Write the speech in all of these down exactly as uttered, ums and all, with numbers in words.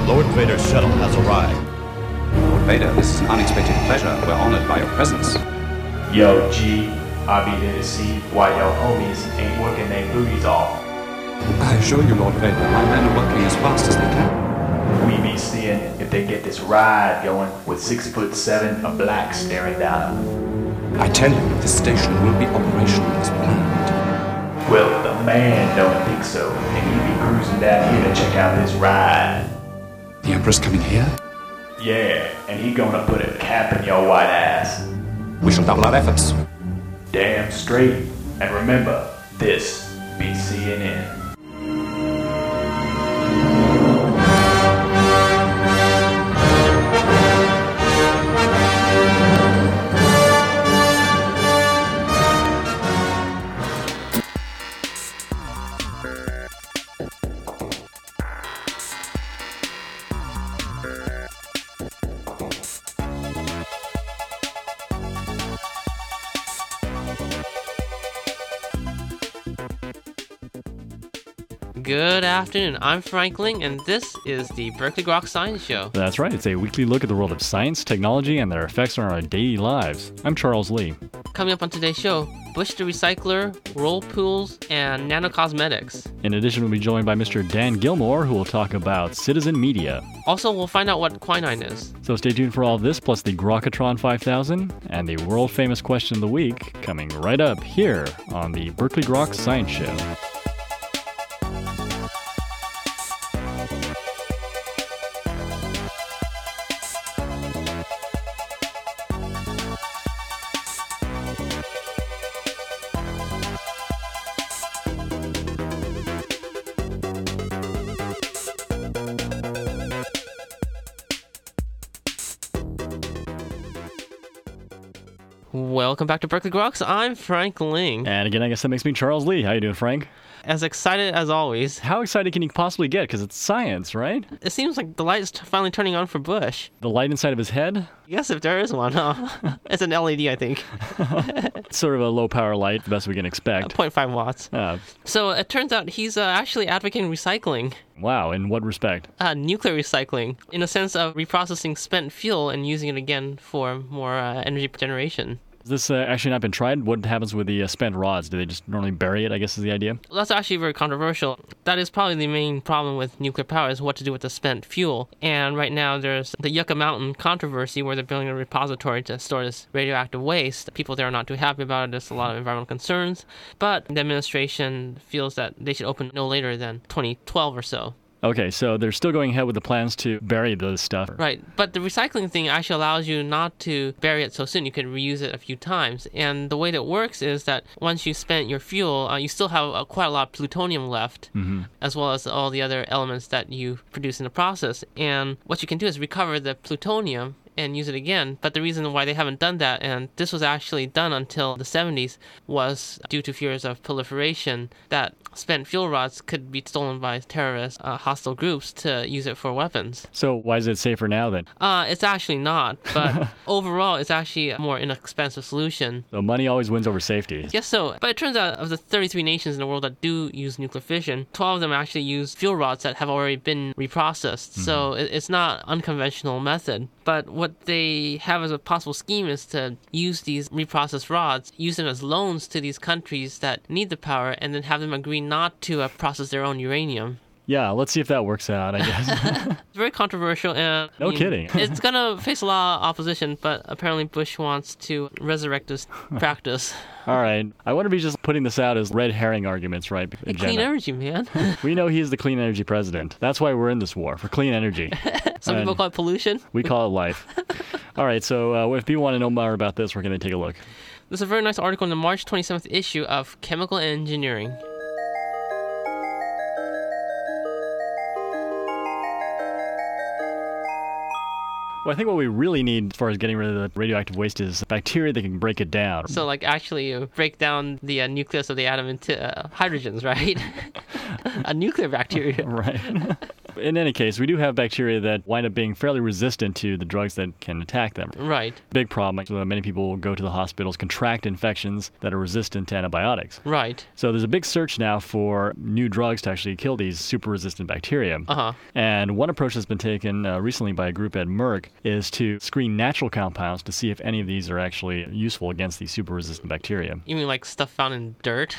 The Lord Vader shuttle has arrived. Lord Vader, this is an unexpected pleasure. We're honored by your presence. Yo, G, I be here to see why your homies ain't working their booties off. I assure you, Lord Vader, my men are working as fast as they can. We be seeing if they get this ride going with six foot seven of black staring down. I tell you, this station will be operational as planned. Well, the man don't think so, and he be cruising down here to check out this ride. The Emperor's coming here? Yeah, and he gonna put a cap in your white ass. We shall double our efforts. Damn straight. And remember, this be C N N. Good afternoon, I'm Frank Ling, and this is the Berkeley Grok Science Show. That's right, it's a weekly look at the world of science, technology, and their effects on our daily lives. I'm Charles Lee. Coming up on today's show, Bush the Recycler, Whirlpools, and nanocosmetics. In addition, we'll be joined by Mister Dan Gilmore, who will talk about citizen media. Also, we'll find out what quinine is. So stay tuned for all this, plus the Grokotron five thousand, and the world-famous question of the week, coming right up here on the Berkeley Grok Science Show. Welcome back to Berkeley Groks. I'm Frank Ling. And again, I guess that makes me Charles Lee. How you doing, Frank? As excited as always. How excited can you possibly get? Because it's science, right? It seems like the light is t- finally turning on for Bush. The light inside of his head? Yes, if there is one. Huh? It's an L E D, I think. It's sort of a low-power light, the best we can expect. zero point five watts. Uh, so it turns out he's uh, actually advocating recycling. Wow, in what respect? Uh, nuclear recycling, in a sense of reprocessing spent fuel and using it again for more uh, energy generation. Has this uh, actually not been tried? What happens with the uh, spent rods? Do they just normally bury it, I guess is the idea? Well, that's actually very controversial. That is probably the main problem with nuclear power, is what to do with the spent fuel. And right now there's the Yucca Mountain controversy, where they're building a repository to store this radioactive waste. People there are not too happy about it. There's a lot of environmental concerns. But the administration feels that they should open no later than twenty twelve or so. Okay, so they're still going ahead with the plans to bury those stuff. Right, but the recycling thing actually allows you not to bury it so soon. You can reuse it a few times. And the way that works is that once you spent your fuel, uh, you still have uh, quite a lot of plutonium left, mm-hmm. as well as all the other elements that you produce in the process. And what you can do is recover the plutonium and use it again. But the reason why they haven't done that, and this was actually done until the seventies, was due to fears of proliferation that spent fuel rods could be stolen by terrorist uh, hostile groups to use it for weapons. So why is it safer now then? Uh, it's actually not, but overall it's actually a more inexpensive solution. So money always wins over safety. Yes, so. But it turns out of the thirty-three nations in the world that do use nuclear fission, twelve of them actually use fuel rods that have already been reprocessed. Mm-hmm. So it's not an unconventional method. But what they have as a possible scheme is to use these reprocessed rods, use them as loans to these countries that need the power, and then have them agree not to uh, process their own uranium. Yeah, let's see if that works out, I guess. It's very controversial. And, no I mean, kidding. It's going to face a lot of opposition, but apparently Bush wants to resurrect this practice. All right. I wonder if he's just putting this out as red herring arguments, right? Hey, clean energy, man. We know he's the clean energy president. That's why we're in this war, for clean energy. Some and people call it pollution. We call it life. All right, so uh, if people want to know more about this, we're going to take a look. There's a very nice article in the March twenty-seventh issue of Chemical Engineering. Well, I think what we really need as far as getting rid of the radioactive waste is bacteria that can break it down. So, like, actually uh, break down the uh, nucleus of the atom into uh, hydrogens, right? A nuclear bacteria. Right. in any case, we do have bacteria that wind up being fairly resistant to the drugs that can attack them. Right. Big problem. So many people will go to the hospitals, contract infections that are resistant to antibiotics. Right. So there's a big search now for new drugs to actually kill these super resistant bacteria. Uh-huh. And one approach that's been taken uh, recently by a group at Merck is to screen natural compounds to see if any of these are actually useful against these super resistant bacteria. You mean like stuff found in dirt?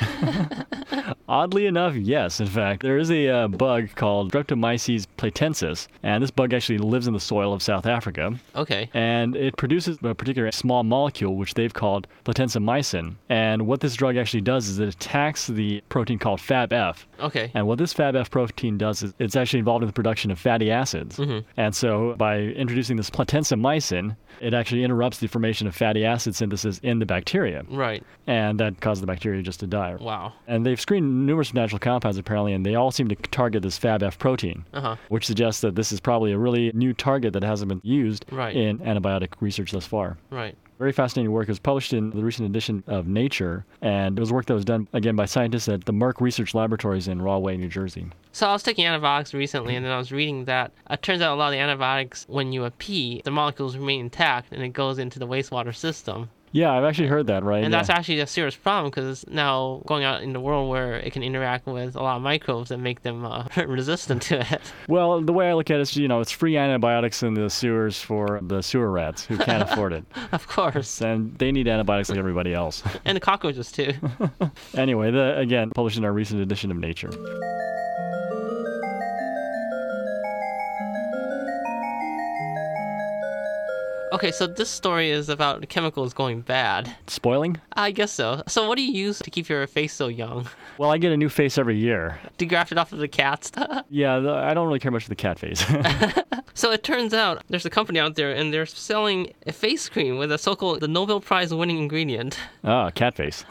Oddly enough, yes. In fact, there is a uh, bug called Streptomyces Platensis, and this bug actually lives in the soil of South Africa. Okay. And it produces a particular small molecule which they've called platensomycin. And what this drug actually does is it attacks the protein called FabF. Okay. And what this FabF protein does is it's actually involved in the production of fatty acids. Mm-hmm. And so by introducing this platensomycin, it actually interrupts the formation of fatty acid synthesis in the bacteria. Right. And that causes the bacteria just to die. Wow. And they've screened numerous natural compounds apparently, and they all seem to target this FabF protein, uh-huh. which suggests that this is probably a really new target that hasn't been used right. in antibiotic research thus far. Right. Very fascinating work. It was published in the recent edition of Nature, and it was work that was done, again, by scientists at the Merck Research Laboratories in Rahway, New Jersey. So I was taking antibiotics recently, and then I was reading that it turns out a lot of the antibiotics, when you pee, the molecules remain intact, and it goes into the wastewater system. Yeah, I've actually heard that, right? And that's yeah. actually a serious problem because it's now going out in the world where it can interact with a lot of microbes that make them uh, resistant to it. Well, the way I look at it is, you know, it's free antibiotics in the sewers for the sewer rats who can't afford it. Of course. And they need antibiotics like everybody else. And the cockroaches, too. Anyway, the, again, published in our recent edition of Nature. Okay, so this story is about chemicals going bad. Spoiling? I guess so. So what do you use to keep your face so young? Well, I get a new face every year. Do you graft it off of the cats? Yeah, the, I don't really care much for the cat face. So it turns out there's a company out there, and they're selling a face cream with a so-called the Nobel Prize-winning ingredient. Ah, cat face.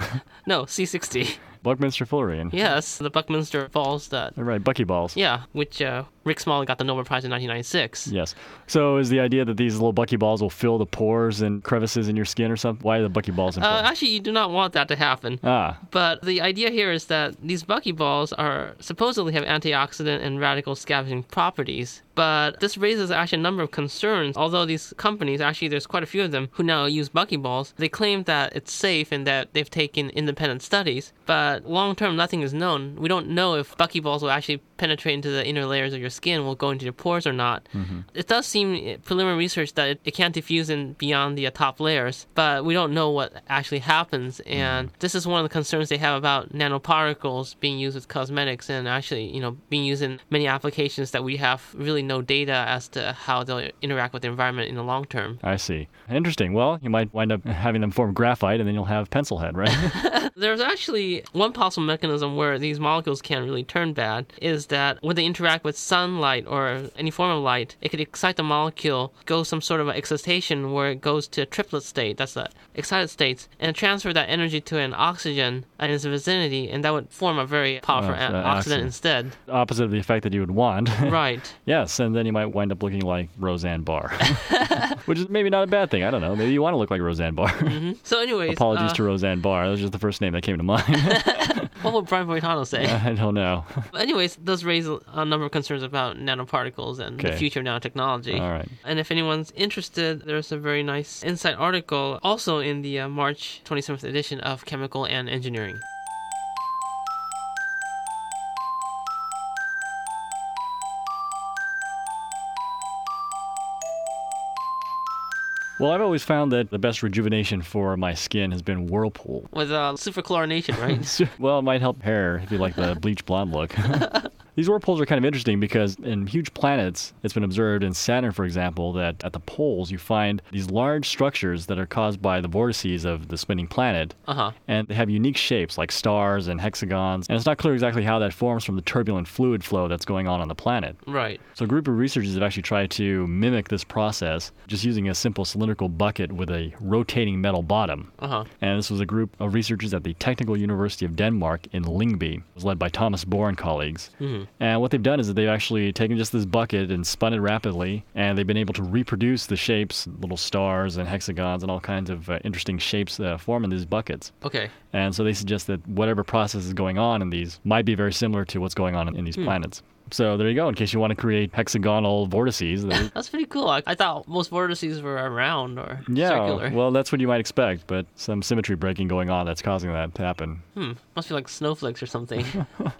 No, C sixty. Buckminster Fullerene. Yes, the Buckminster balls that... Right, Bucky balls. Yeah, which uh, Rick Smalley got the Nobel Prize in nineteen ninety-six. Yes. So is the idea that these little Bucky balls will fill the pores and crevices in your skin or something? Why are the Bucky balls important? Uh, actually, you do not want that to happen. Ah. But the idea here is that these Bucky balls are supposedly have antioxidant and radical scavenging properties. But this raises actually a number of concerns. Although these companies, actually there's quite a few of them who now use buckyballs, they claim that it's safe and that they've taken independent studies. But long term, nothing is known. We don't know if buckyballs will actually penetrate into the inner layers of your skin, will go into your pores or not. Mm-hmm. It does seem preliminary research that it, it can't diffuse in beyond the uh, top layers, but we don't know what actually happens. And mm. this is one of the concerns they have about nanoparticles being used with cosmetics and actually, you know, being used in many applications that we have really no data as to how they'll interact with the environment in the long term. I see. Interesting. Well, you might wind up having them form graphite and then you'll have pencil head, right? There's actually one possible mechanism where these molecules can really turn bad is that when they interact with sunlight or any form of light, it could excite the molecule, go some sort of excitation where it goes to a triplet state, that's the excited states, and transfer that energy to an oxygen in its vicinity, and that would form a very powerful oh, an- uh, oxidant instead. Opposite of the effect that you would want. Right. Yes. And then you might wind up looking like Roseanne Barr, which is maybe not a bad thing. I don't know. Maybe you want to look like Roseanne Barr. Mm-hmm. So anyways... Apologies uh, to Roseanne Barr. That was just the first name that came to mind. What would Brian Boitano say? Uh, I don't know. But anyways, those raise a number of concerns about nanoparticles and okay. the future of nanotechnology. All right. And if anyone's interested, there's a very nice insight article also in the uh, March twenty-seventh edition of Chemical and Engineering. Well, I've always found that the best rejuvenation for my skin has been Whirlpool. With uh, superchlorination, right? Well, it might help hair if you like the bleach blonde look. These whirlpools are kind of interesting because in huge planets, it's been observed in Saturn, for example, that at the poles you find these large structures that are caused by the vortices of the spinning planet. Uh-huh. And they have unique shapes like stars and hexagons. And it's not clear exactly how that forms from the turbulent fluid flow that's going on on the planet. Right. So a group of researchers have actually tried to mimic this process just using a simple cylindrical bucket with a rotating metal bottom. Uh-huh. And this was a group of researchers at the Technical University of Denmark in Lyngby. It was led by Thomas Bohr and colleagues. Mm-hmm. And what they've done is that they've actually taken just this bucket and spun it rapidly, and they've been able to reproduce the shapes, little stars and hexagons and all kinds of uh, interesting shapes that uh, form in these buckets. Okay. And so they suggest that whatever process is going on in these might be very similar to what's going on in, in these hmm. planets. So there you go, in case you want to create hexagonal vortices. That's pretty cool. I, I thought most vortices were round or yeah, circular. Well, that's what you might expect, but some symmetry breaking going on that's causing that to happen. Hmm. Must be like snowflakes or something.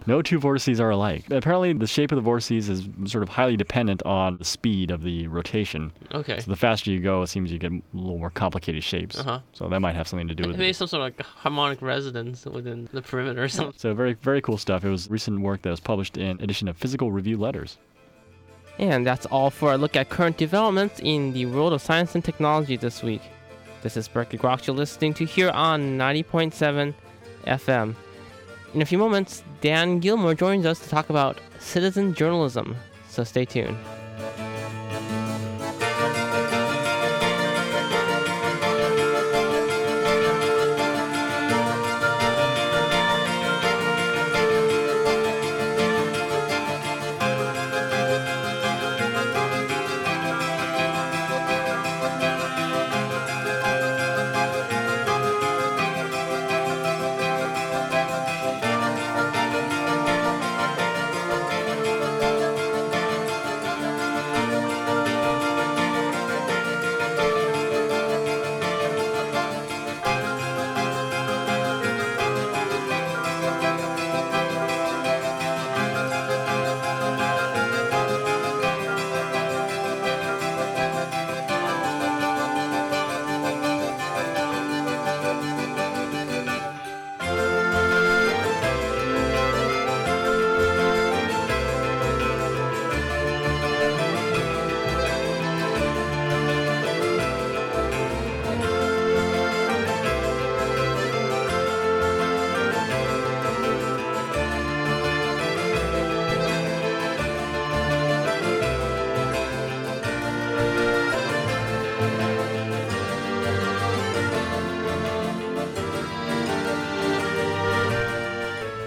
No two vortices are alike. Apparently, the shape of the vortices is sort of highly dependent on the speed of the rotation. Okay. So the faster you go, it seems you get a little more complicated shapes. Uh-huh. So that might have something to do with it. Maybe some sort of like harmonic resonance within the perimeter or something. So very, very cool stuff. It was recent work that was published in edition of Physical Review Letters. And that's all for our look at current developments in the world of science and technology this week. This is Berkeley Grok you're listening to here on ninety point seven F M. In a few moments, Dan Gilmore joins us to talk about citizen journalism, so stay tuned.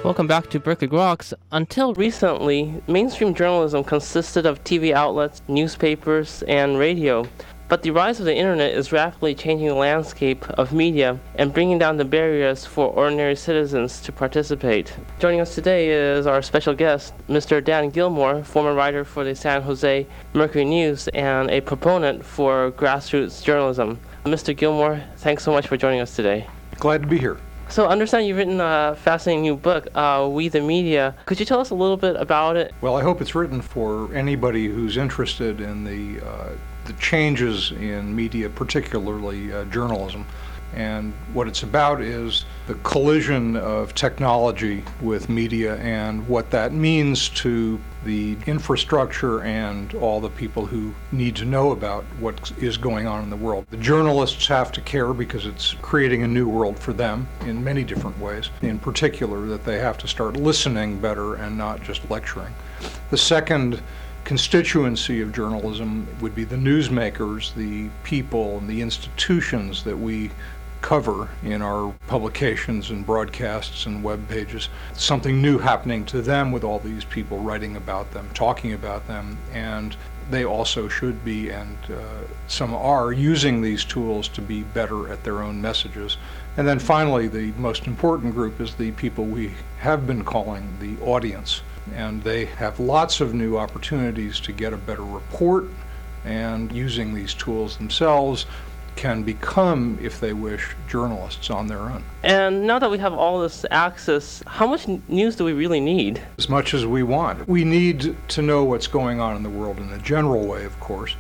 Welcome back to Berkeley Grok's. Until recently, mainstream journalism consisted of T V outlets, newspapers, and radio. But the rise of the internet is rapidly changing the landscape of media and bringing down the barriers for ordinary citizens to participate. Joining us today is our special guest, Mister Dan Gilmore, former writer for the San Jose Mercury News and a proponent for grassroots journalism. Mister Gilmore, thanks so much for joining us today. Glad to be here. So I understand you've written a fascinating new book, uh, We the Media. Could you tell us a little bit about it? Well, I hope it's written for anybody who's interested in the, uh, the changes in media, particularly uh, journalism. And what it's about is the collision of technology with media and what that means to the infrastructure and all the people who need to know about what is going on in the world. The journalists have to care because it's creating a new world for them in many different ways. In particular, that they have to start listening better and not just lecturing. The second constituency of journalism would be the newsmakers, the people and the institutions that we cover in our publications and broadcasts and web pages. Something new happening to them with all these people writing about them, talking about them, and they also should be, and uh, some are, using these tools to be better at their own messages. And then finally, the most important group is the people we have been calling the audience. And they have lots of new opportunities to get a better report, and using these tools themselves can become, if they wish, journalists on their own. And now that we have all this access, how much news do we really need? As much as we want. We need to know what's going on in the world in a general way, of course.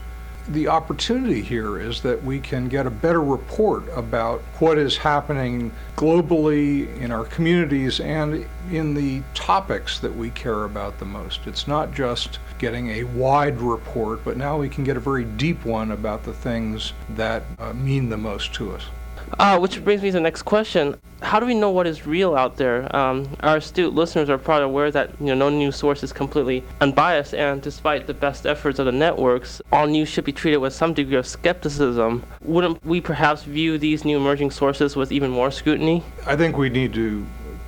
The opportunity here is that we can get a better report about what is happening globally in our communities and in the topics that we care about the most. It's not just getting a wide report, but now we can get a very deep one about the things that uh, mean the most to us. Uh, which brings me to the next question. How do we know what is real out there? Um, our astute listeners are probably aware that you know no news source is completely unbiased, and despite the best efforts of the networks, all news should be treated with some degree of skepticism. Wouldn't we perhaps view these new emerging sources with even more scrutiny? I think we need to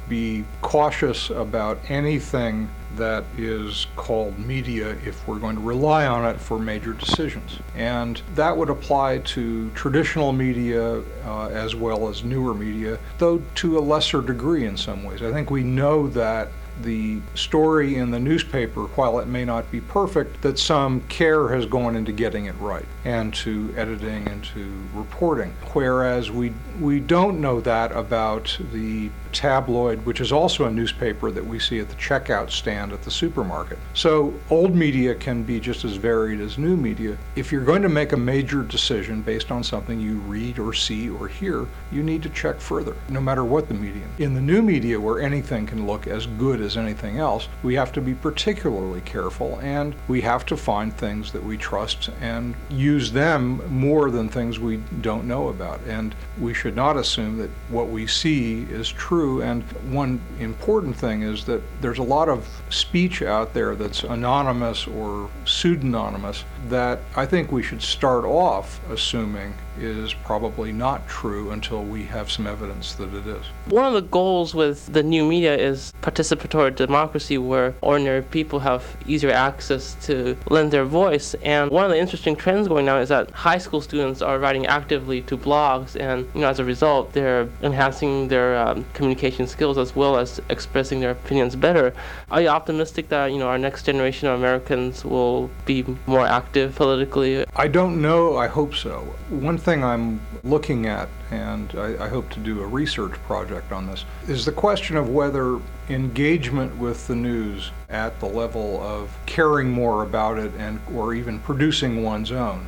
be cautious about anything that is called media if we're going to rely on it for major decisions. And that would apply to traditional media uh, as well as newer media, though to a lesser degree in some ways. I think we know that the story in the newspaper, while it may not be perfect, that some care has gone into getting it right and to editing and to reporting. Whereas we we don't know that about the tabloid, which is also a newspaper that we see at the checkout stand at the supermarket. So old media can be just as varied as new media. If you're going to make a major decision based on something you read or see or hear, you need to check further, no matter what the medium. In the new media, where anything can look as good as anything else, we have to be particularly careful, and we have to find things that we trust and use them more than things we don't know about. And we should not assume that what we see is true. And one important thing is that there's a lot of speech out there that's anonymous or pseudonymous that I think we should start off assuming is probably not true until we have some evidence that it is. One of the goals with the new media is participatory democracy, where ordinary people have easier access to lend their voice. And one of the interesting trends going now is that high school students are writing actively to blogs, and you know, as a result, they're enhancing their um, communication skills as well as expressing their opinions better. Are you optimistic that you know our next generation of Americans will be more active politically? I don't know. I hope so. One thing I'm looking at, and I, I hope to do a research project on this, is the question of whether engagement with the news at the level of caring more about it and or even producing one's own,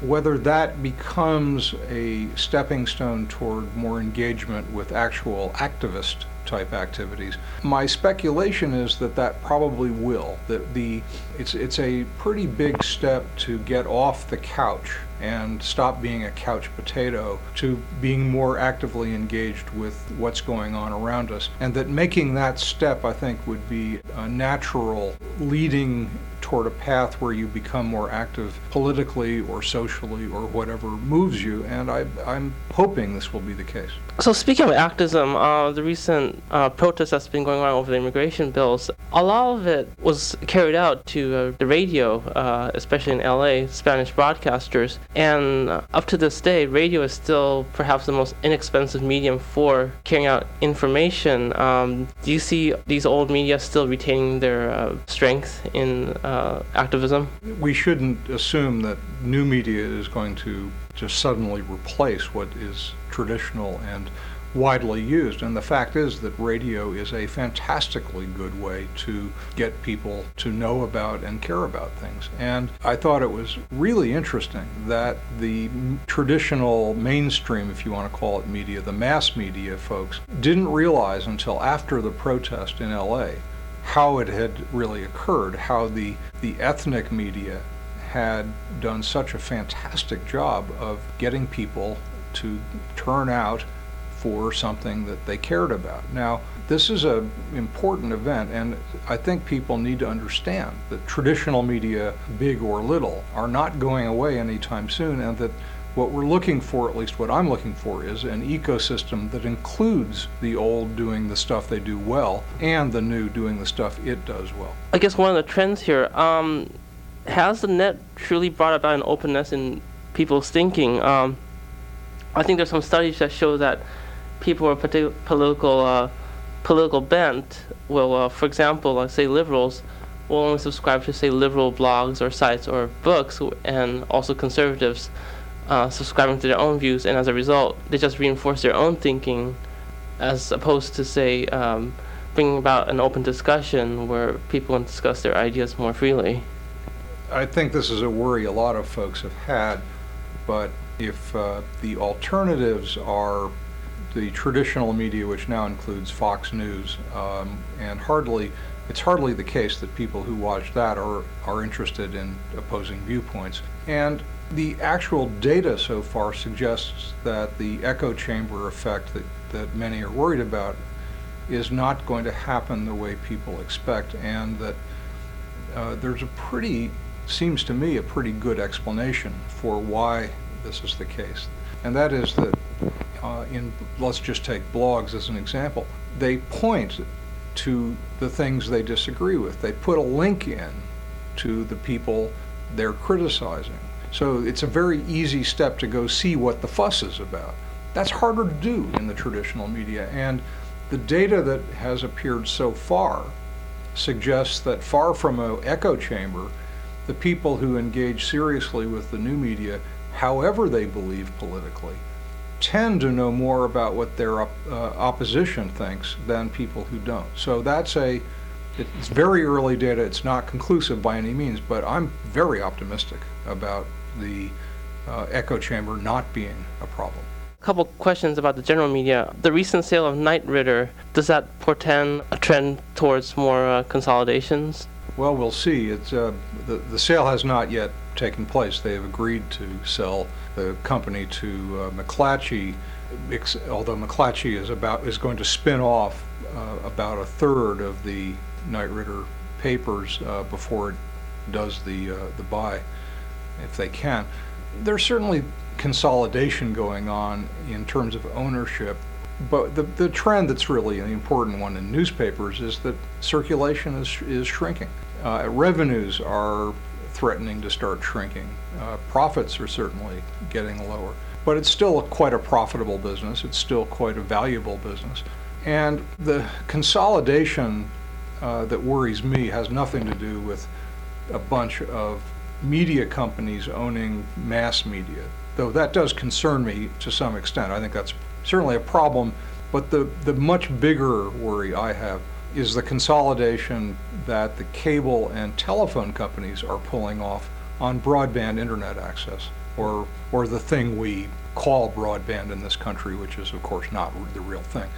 whether that becomes a stepping stone toward more engagement with actual activist type activities. My speculation is that that probably will. That the it's it's a pretty big step to get off the couch and stop being a couch potato to being more actively engaged with what's going on around us. And that making that step, I think, would be a natural leading toward a path where you become more active politically or socially or whatever moves you, and I, I'm hoping this will be the case. So speaking of activism, uh, the recent uh, protest that's been going on over the immigration bills, a lot of it was carried out to uh, the radio, uh, especially in L A, Spanish broadcasters, and uh, up to this day, radio is still perhaps the most inexpensive medium for carrying out information. Um, do you see these old media still retaining their uh, strength in uh, Uh, activism? We shouldn't assume that new media is going to just suddenly replace what is traditional and widely used. And the fact is that radio is a fantastically good way to get people to know about and care about things. And I thought it was really interesting that the traditional mainstream, if you want to call it media, the mass media folks, didn't realize until after the protest in L A how it had really occurred, how the, the ethnic media had done such a fantastic job of getting people to turn out for something that they cared about. Now, this is an important event, and I think people need to understand that traditional media, big or little, are not going away anytime soon, and that what we're looking for, at least what I'm looking for, is an ecosystem that includes the old doing the stuff they do well and the new doing the stuff it does well. I guess one of the trends here, um, has the net truly brought about an openness in people's thinking? Um, I think there's some studies that show that people who are politi- political, uh, political bent will, uh, for example, uh, say liberals, will only subscribe to, say, liberal blogs or sites or books, and also conservatives Uh, subscribing to their own views, and as a result, they just reinforce their own thinking, as opposed to, say, um, bringing about an open discussion where people can discuss their ideas more freely. I think this is a worry a lot of folks have had, but if uh, the alternatives are the traditional media, which now includes Fox News, um, and hardly it's hardly the case that people who watch that are, are interested in opposing viewpoints. And the actual data so far suggests that the echo chamber effect that, that many are worried about is not going to happen the way people expect, and that uh, there's a pretty, seems to me, a pretty good explanation for why this is the case. And that is that uh, in, let's just take blogs as an example, they point to the things they disagree with. They put a link in to the people they're criticizing. So it's a very easy step to go see what the fuss is about. That's harder to do in the traditional media, and The data that has appeared so far suggests that far from an echo chamber, the people who engage seriously with the new media, however they believe politically, tend to know more about what their op uh, opposition thinks than people who don't. So that's a, it's very early data, it's not conclusive by any means, but I'm very optimistic about the uh, echo chamber not being a problem. A couple questions about the general media. The recent sale of Knight Ridder, does that portend a trend towards more uh, consolidations? Well, we'll see. It's, uh, the, the sale has not yet taken place. They have agreed to sell the company to uh, McClatchy, although McClatchy is, about, is going to spin off uh, about a third of the Knight Ridder papers uh, before it does the, uh, the buy, if they can. There's certainly consolidation going on in terms of ownership, but the, the trend that's really an important one in newspapers is that circulation is, is shrinking. Uh, revenues are threatening to start shrinking. Uh, profits are certainly getting lower, but it's still a, quite a profitable business. It's still quite a valuable business. And the consolidation uh, that worries me has nothing to do with a bunch of media companies owning mass media, though that does concern me to some extent. I think that's certainly a problem, but the, the much bigger worry I have is the consolidation that the cable and telephone companies are pulling off on broadband internet access, or, or the thing we call broadband in this country, which is of course not the real thing.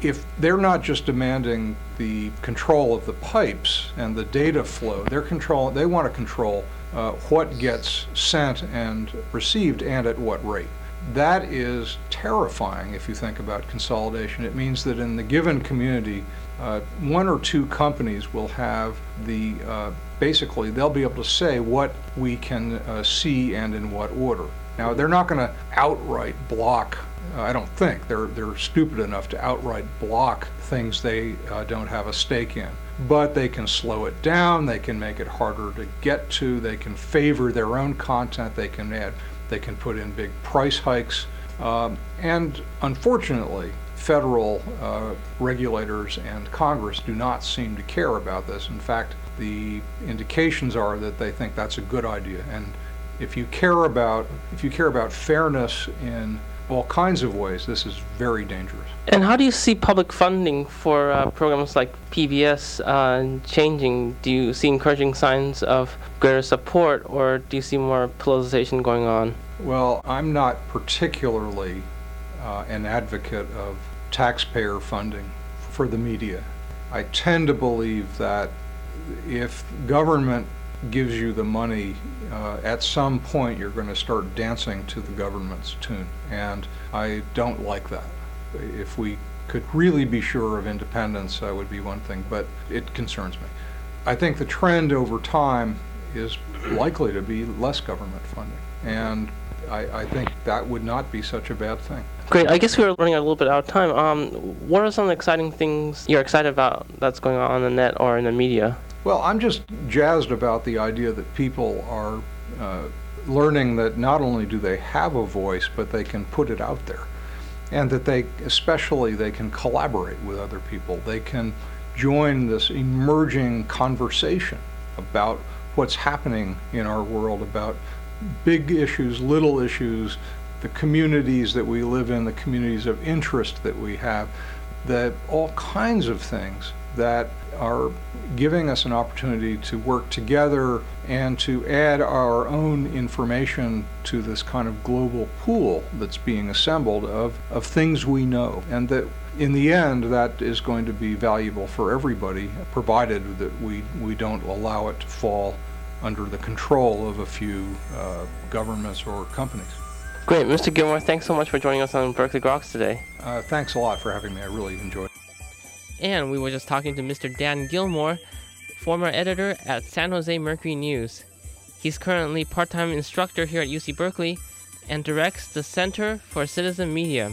If they're not just demanding the control of the pipes and the data flow, they're control, they want to control Uh, what gets sent and received and at what rate. That is terrifying if you think about consolidation. It means that in the given community, uh, one or two companies will have the, uh, basically they'll be able to say what we can uh, see and in what order. Now they're not going to outright block, uh, I don't think, they're, they're stupid enough to outright block things they uh, don't have a stake in. But they can slow it down, they can make it harder to get to, they can favor their own content, they can add, they can put in big price hikes. Um, and unfortunately, federal uh, regulators and Congress do not seem to care about this. In fact, the indications are that they think that's a good idea. And if you care about, if you care about fairness in all kinds of ways, this is very dangerous. And how do you see public funding for uh, programs like P B S uh, changing? Do you see encouraging signs of greater support, or do you see more politicization going on? Well, I'm not particularly uh, an advocate of taxpayer funding for the media. I tend to believe that if government gives you the money, uh, at some point you're going to start dancing to the government's tune, and I don't like that. If we could really be sure of independence, that would be one thing, but it concerns me. I think the trend over time is likely to be less government funding, and I, I think that would not be such a bad thing. Great. I guess we're running a little bit out of time. Um, what are some exciting things you're excited about that's going on on the net or in the media? Well, I'm just jazzed about the idea that people are uh, learning that not only do they have a voice, but they can put it out there, and that they, especially, they can collaborate with other people. They can join this emerging conversation about what's happening in our world, about big issues, little issues, the communities that we live in, the communities of interest that we have, that all kinds of things that are giving us an opportunity to work together and to add our own information to this kind of global pool that's being assembled of, of things we know. And that in the end, that is going to be valuable for everybody, provided that we, we don't allow it to fall under the control of a few uh, governments or companies. Great. Mister Gilmore, thanks so much for joining us on Berkeley Groks today. Uh, thanks a lot for having me. I really enjoyed it. And we were just talking to Mister Dan Gilmore, former editor at San Jose Mercury News. He's currently part-time instructor here at U C Berkeley and directs the Center for Citizen Media.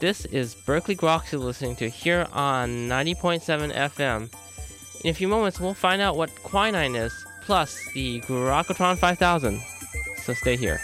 This is Berkeley Groks you're listening to here on ninety point seven F M. In a few moments, we'll find out what quinine is, plus the Grokotron five thousand. So stay here.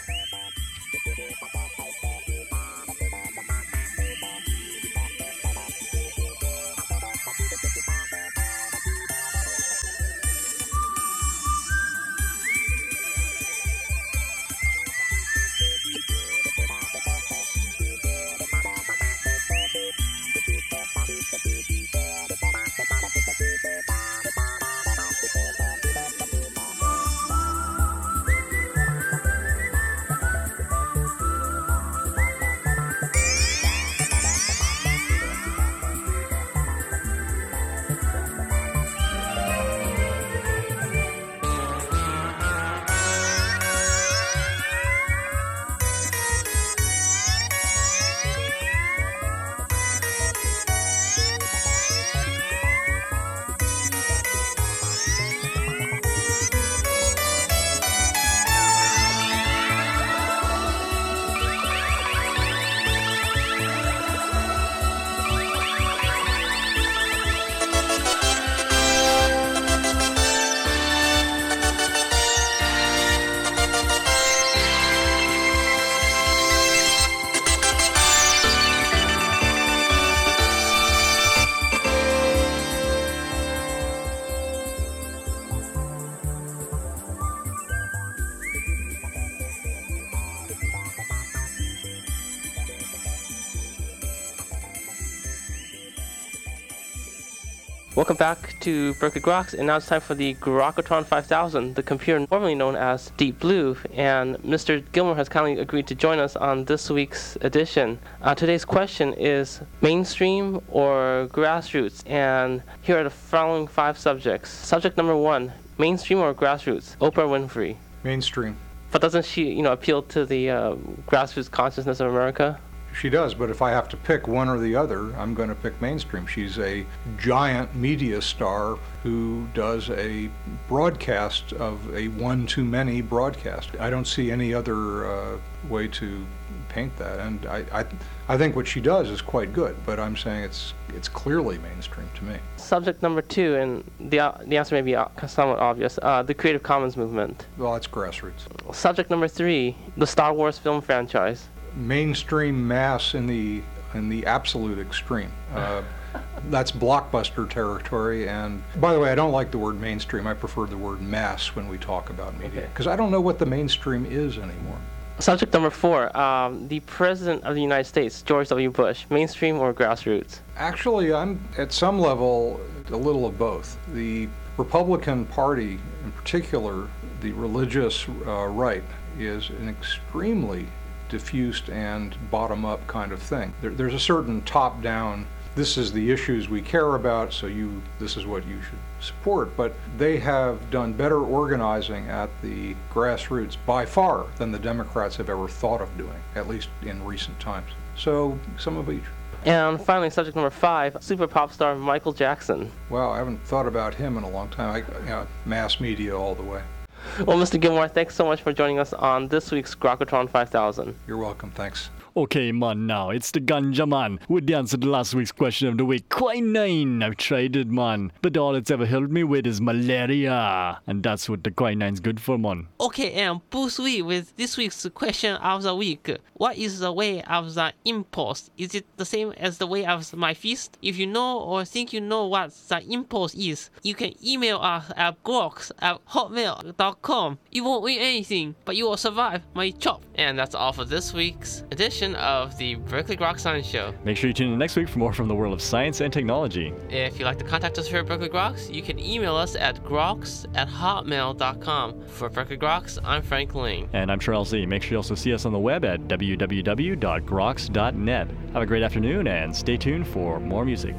Welcome back to Berkeley Groks, and now it's time for the Grokotron five thousand, the computer formerly known as Deep Blue, and Mister Gilmore has kindly agreed to join us on this week's edition. Uh, today's question is mainstream or grassroots, and here are the following five subjects. Subject number one, mainstream or grassroots? Oprah Winfrey. Mainstream. But doesn't she, you know, appeal to the uh, grassroots consciousness of America? She does, but if I have to pick one or the other, I'm going to pick mainstream. She's a giant media star who does a broadcast of a one-too-many broadcast. I don't see any other uh, way to paint that, and I, I, I think what she does is quite good, but I'm saying it's it's clearly mainstream to me. Subject number two, and the uh, the answer may be somewhat obvious, uh, the Creative Commons movement. Well, that's grassroots. Subject number three, the Star Wars film franchise. Mainstream mass in the in the absolute extreme. Uh, that's blockbuster territory. And by the way, I don't like the word mainstream. I prefer the word mass when we talk about media, because okay. I don't know what the mainstream is anymore. Subject number four, um, the President of the United States, George W. Bush, mainstream or grassroots? Actually, I'm at some level a little of both. The Republican Party, in particular, the religious uh, right, is an extremely diffused and bottom-up kind of thing. There, there's a certain top-down, this is the issues we care about, so you, this is what you should support, but they have done better organizing at the grassroots by far than the Democrats have ever thought of doing, at least in recent times. So, some of each. And finally, subject number five, super pop star Michael Jackson. Wow, I haven't thought about him in a long time. I, you know, mass media all the way. Well, Mister Gilmore, thanks so much for joining us on this week's Grokotron five thousand. You're welcome, thanks. Okay, man, now it's the ganja, man, with the answer to last week's question of the week. Quinine, I've tried it, man, but all it's ever helped me with is malaria, and that's what the quinine's good for, man. Okay, and Bruce Lee with this week's question of the week. What is the way of the impulse? Is it the same as the way of my fist? If you know or think you know what the impulse is, you can email us at groks at hotmail dot com. You won't win anything, but you will survive my chop. And that's all for this week's edition of the Berkeley Grok Science Show. Make sure you tune in next week for more from the world of science and technology. If you'd like to contact us here at Berkeley Groks, you can email us at groks at hotmail dot com. For Berkeley Groks, I'm Frank Ling. And I'm Charles Lee. Make sure you also see us on the web at w w w dot groks dot net. Have a great afternoon and stay tuned for more music.